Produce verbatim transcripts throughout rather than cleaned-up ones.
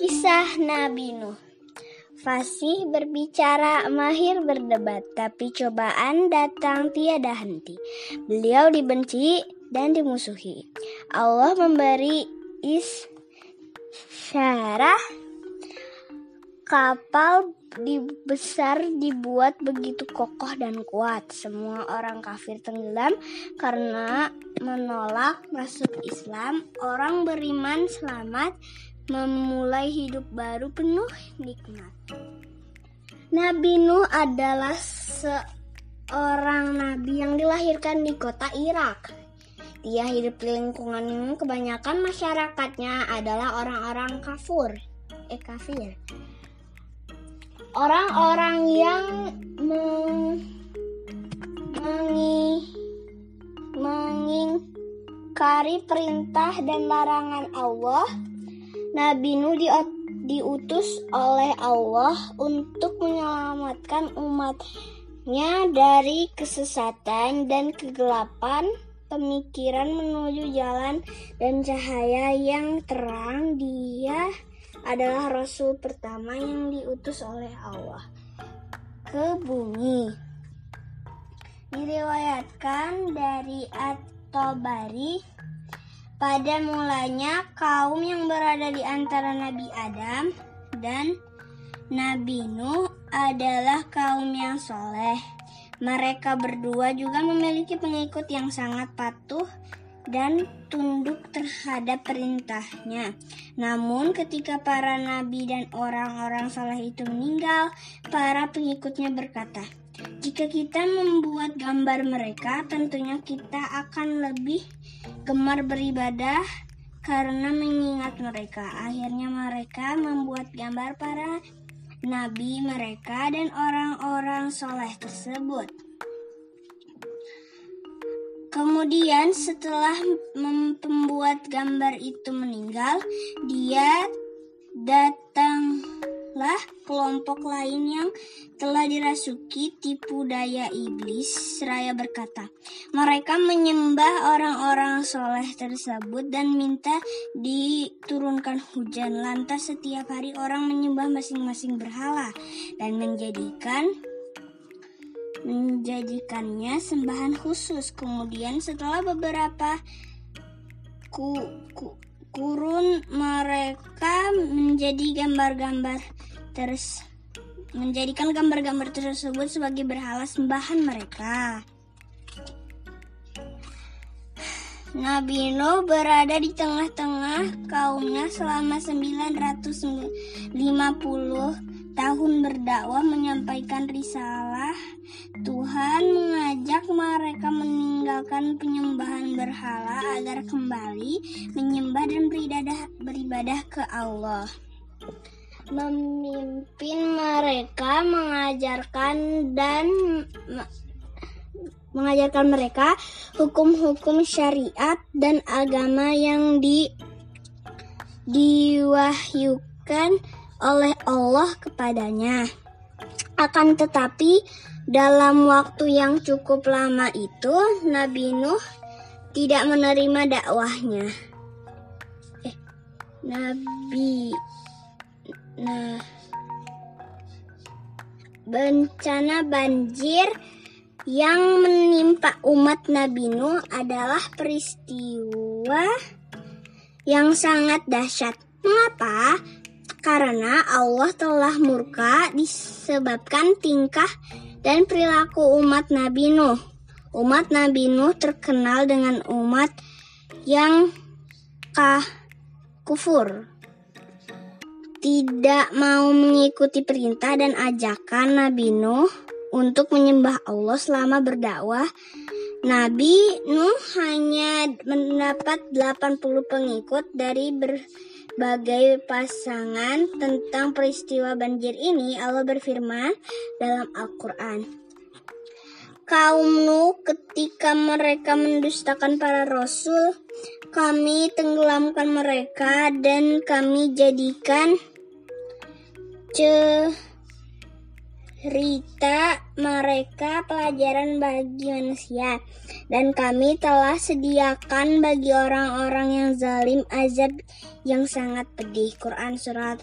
Kisah Nabi Nuh. Fasih berbicara, mahir berdebat, tapi cobaan datang tiada henti. Beliau dibenci dan dimusuhi. Allah memberi isyarah, kapal besar dibuat begitu kokoh dan kuat. Semua orang kafir tenggelam karena menolak masuk Islam. Orang beriman selamat, memulai hidup baru penuh nikmat. Nabi Nuh adalah seorang nabi yang dilahirkan di kota Irak. Dia hidup di lingkungan yang kebanyakan masyarakatnya adalah orang-orang kafir. Eh kafir. Orang-orang yang meng- mengi- mengingkari perintah dan larangan Allah. Nabi Nuh diutus oleh Allah untuk menyelamatkan umatnya dari kesesatan dan kegelapan pemikiran menuju jalan dan cahaya yang terang. Dia adalah Rasul pertama yang diutus oleh Allah ke bumi. Diriwayatkan dari At-Tabari, pada mulanya kaum yang berada di antara Nabi Adam dan Nabi Nuh adalah kaum yang soleh. Mereka berdua juga memiliki pengikut yang sangat patuh dan tunduk terhadap perintahnya. Namun ketika para nabi dan orang-orang soleh itu meninggal, para pengikutnya berkata, "Jika kita membuat gambar mereka, tentunya kita akan lebih gemar beribadah karena mengingat mereka." Akhirnya mereka membuat gambar para nabi mereka dan orang-orang soleh tersebut. Kemudian setelah pembuat gambar itu meninggal, dia datanglah kelompok lain yang telah dirasuki tipu daya iblis seraya berkata, mereka menyembah orang-orang soleh tersebut dan minta diturunkan hujan. Lantas setiap hari orang menyembah masing-masing berhala dan menjadikan menjadikannya sembahan khusus. Kemudian setelah beberapa ku, ku, kurun mereka menjadi gambar-gambar terus menjadikan gambar-gambar tersebut sebagai berhala sembahan mereka. Nabi Nuh berada di tengah-tengah kaumnya selama sembilan ratus lima puluh tahun berdakwah menyampaikan risalah Tuhan, mengajak mereka meninggalkan penyembahan berhala agar kembali menyembah dan beribadah, beribadah ke Allah. Memimpin mereka mengajarkan dan mengajarkan mereka hukum-hukum syariat dan agama yang di, diwahyukan oleh Allah kepadanya. Akan tetapi dalam waktu yang cukup lama itu Nabi Nuh tidak menerima dakwahnya. Eh, Nabi Nah, bencana banjir yang menimpa umat Nabi Nuh adalah peristiwa yang sangat dahsyat. Mengapa? Karena Allah telah murka disebabkan tingkah dan perilaku umat Nabi Nuh. Umat Nabi Nuh terkenal dengan umat yang kufur, tidak mau mengikuti perintah dan ajakan Nabi Nuh untuk menyembah Allah selama berdakwah. Nabi Nuh hanya mendapat delapan puluh pengikut dari berbagai pasangan. Tentang peristiwa banjir ini Allah berfirman dalam Al-Quran, "Kaum Nuh ketika mereka mendustakan para rasul, kami tenggelamkan mereka dan kami jadikan Ce, cerita mereka pelajaran bagi manusia, dan kami telah sediakan bagi orang-orang yang zalim azab yang sangat pedih. Quran surat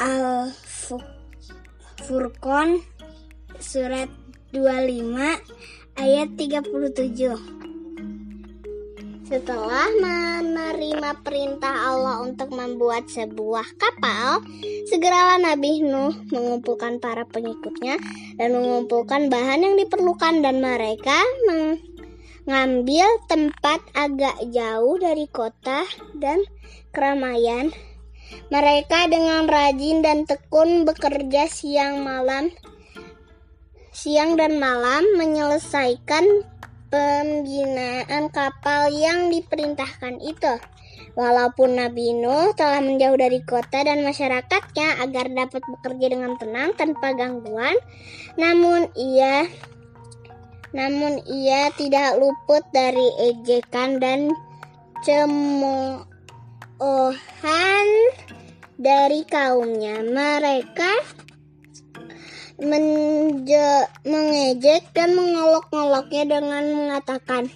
Al-Furqan surat dua puluh lima ayat tiga puluh tujuh. Setelah menerima perintah Allah untuk membuat sebuah kapal, segeralah Nabi Nuh mengumpulkan para pengikutnya dan mengumpulkan bahan yang diperlukan, dan mereka mengambil tempat agak jauh dari kota dan keramaian. Mereka dengan rajin dan tekun bekerja siang malam, siang dan malam menyelesaikan pembinaan kapal yang diperintahkan itu. Walaupun Nabi Nuh telah menjauh dari kota dan masyarakatnya agar dapat bekerja dengan tenang tanpa gangguan, namun ia namun ia tidak luput dari ejekan dan cemoohan dari kaumnya. Mereka Menje, mengejek dan mengolok-oloknya dengan mengatakan,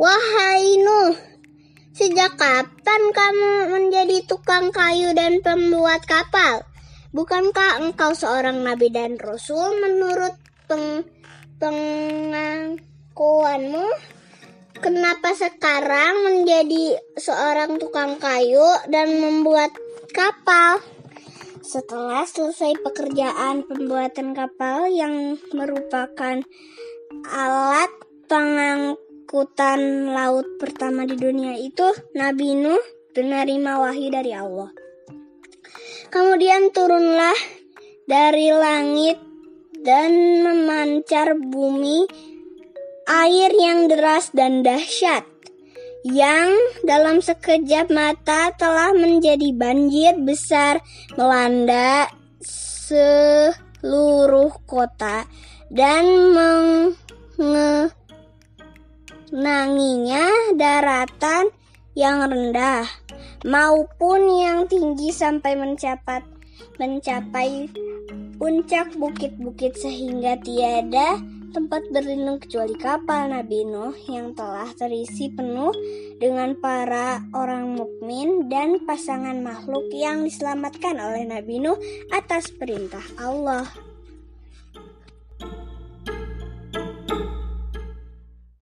"Wahai Nuh, sejak kapan kamu menjadi tukang kayu dan pembuat kapal? Bukankah engkau seorang nabi dan rasul menurut peng, pengakuanmu? Kenapa sekarang menjadi seorang tukang kayu dan membuat kapal?" Setelah selesai pekerjaan pembuatan kapal yang merupakan alat pengangkutan laut pertama di dunia itu, Nabi Nuh menerima wahyu dari Allah. Kemudian turunlah dari langit dan memancar bumi air yang deras dan dahsyat, yang dalam sekejap mata telah menjadi banjir besar melanda seluruh kota dan mengenanginya daratan yang rendah maupun yang tinggi sampai mencapai mencapai puncak bukit-bukit, sehingga tiada tempat berlindung kecuali kapal Nabi Nuh yang telah terisi penuh dengan para orang mukmin dan pasangan makhluk yang diselamatkan oleh Nabi Nuh atas perintah Allah.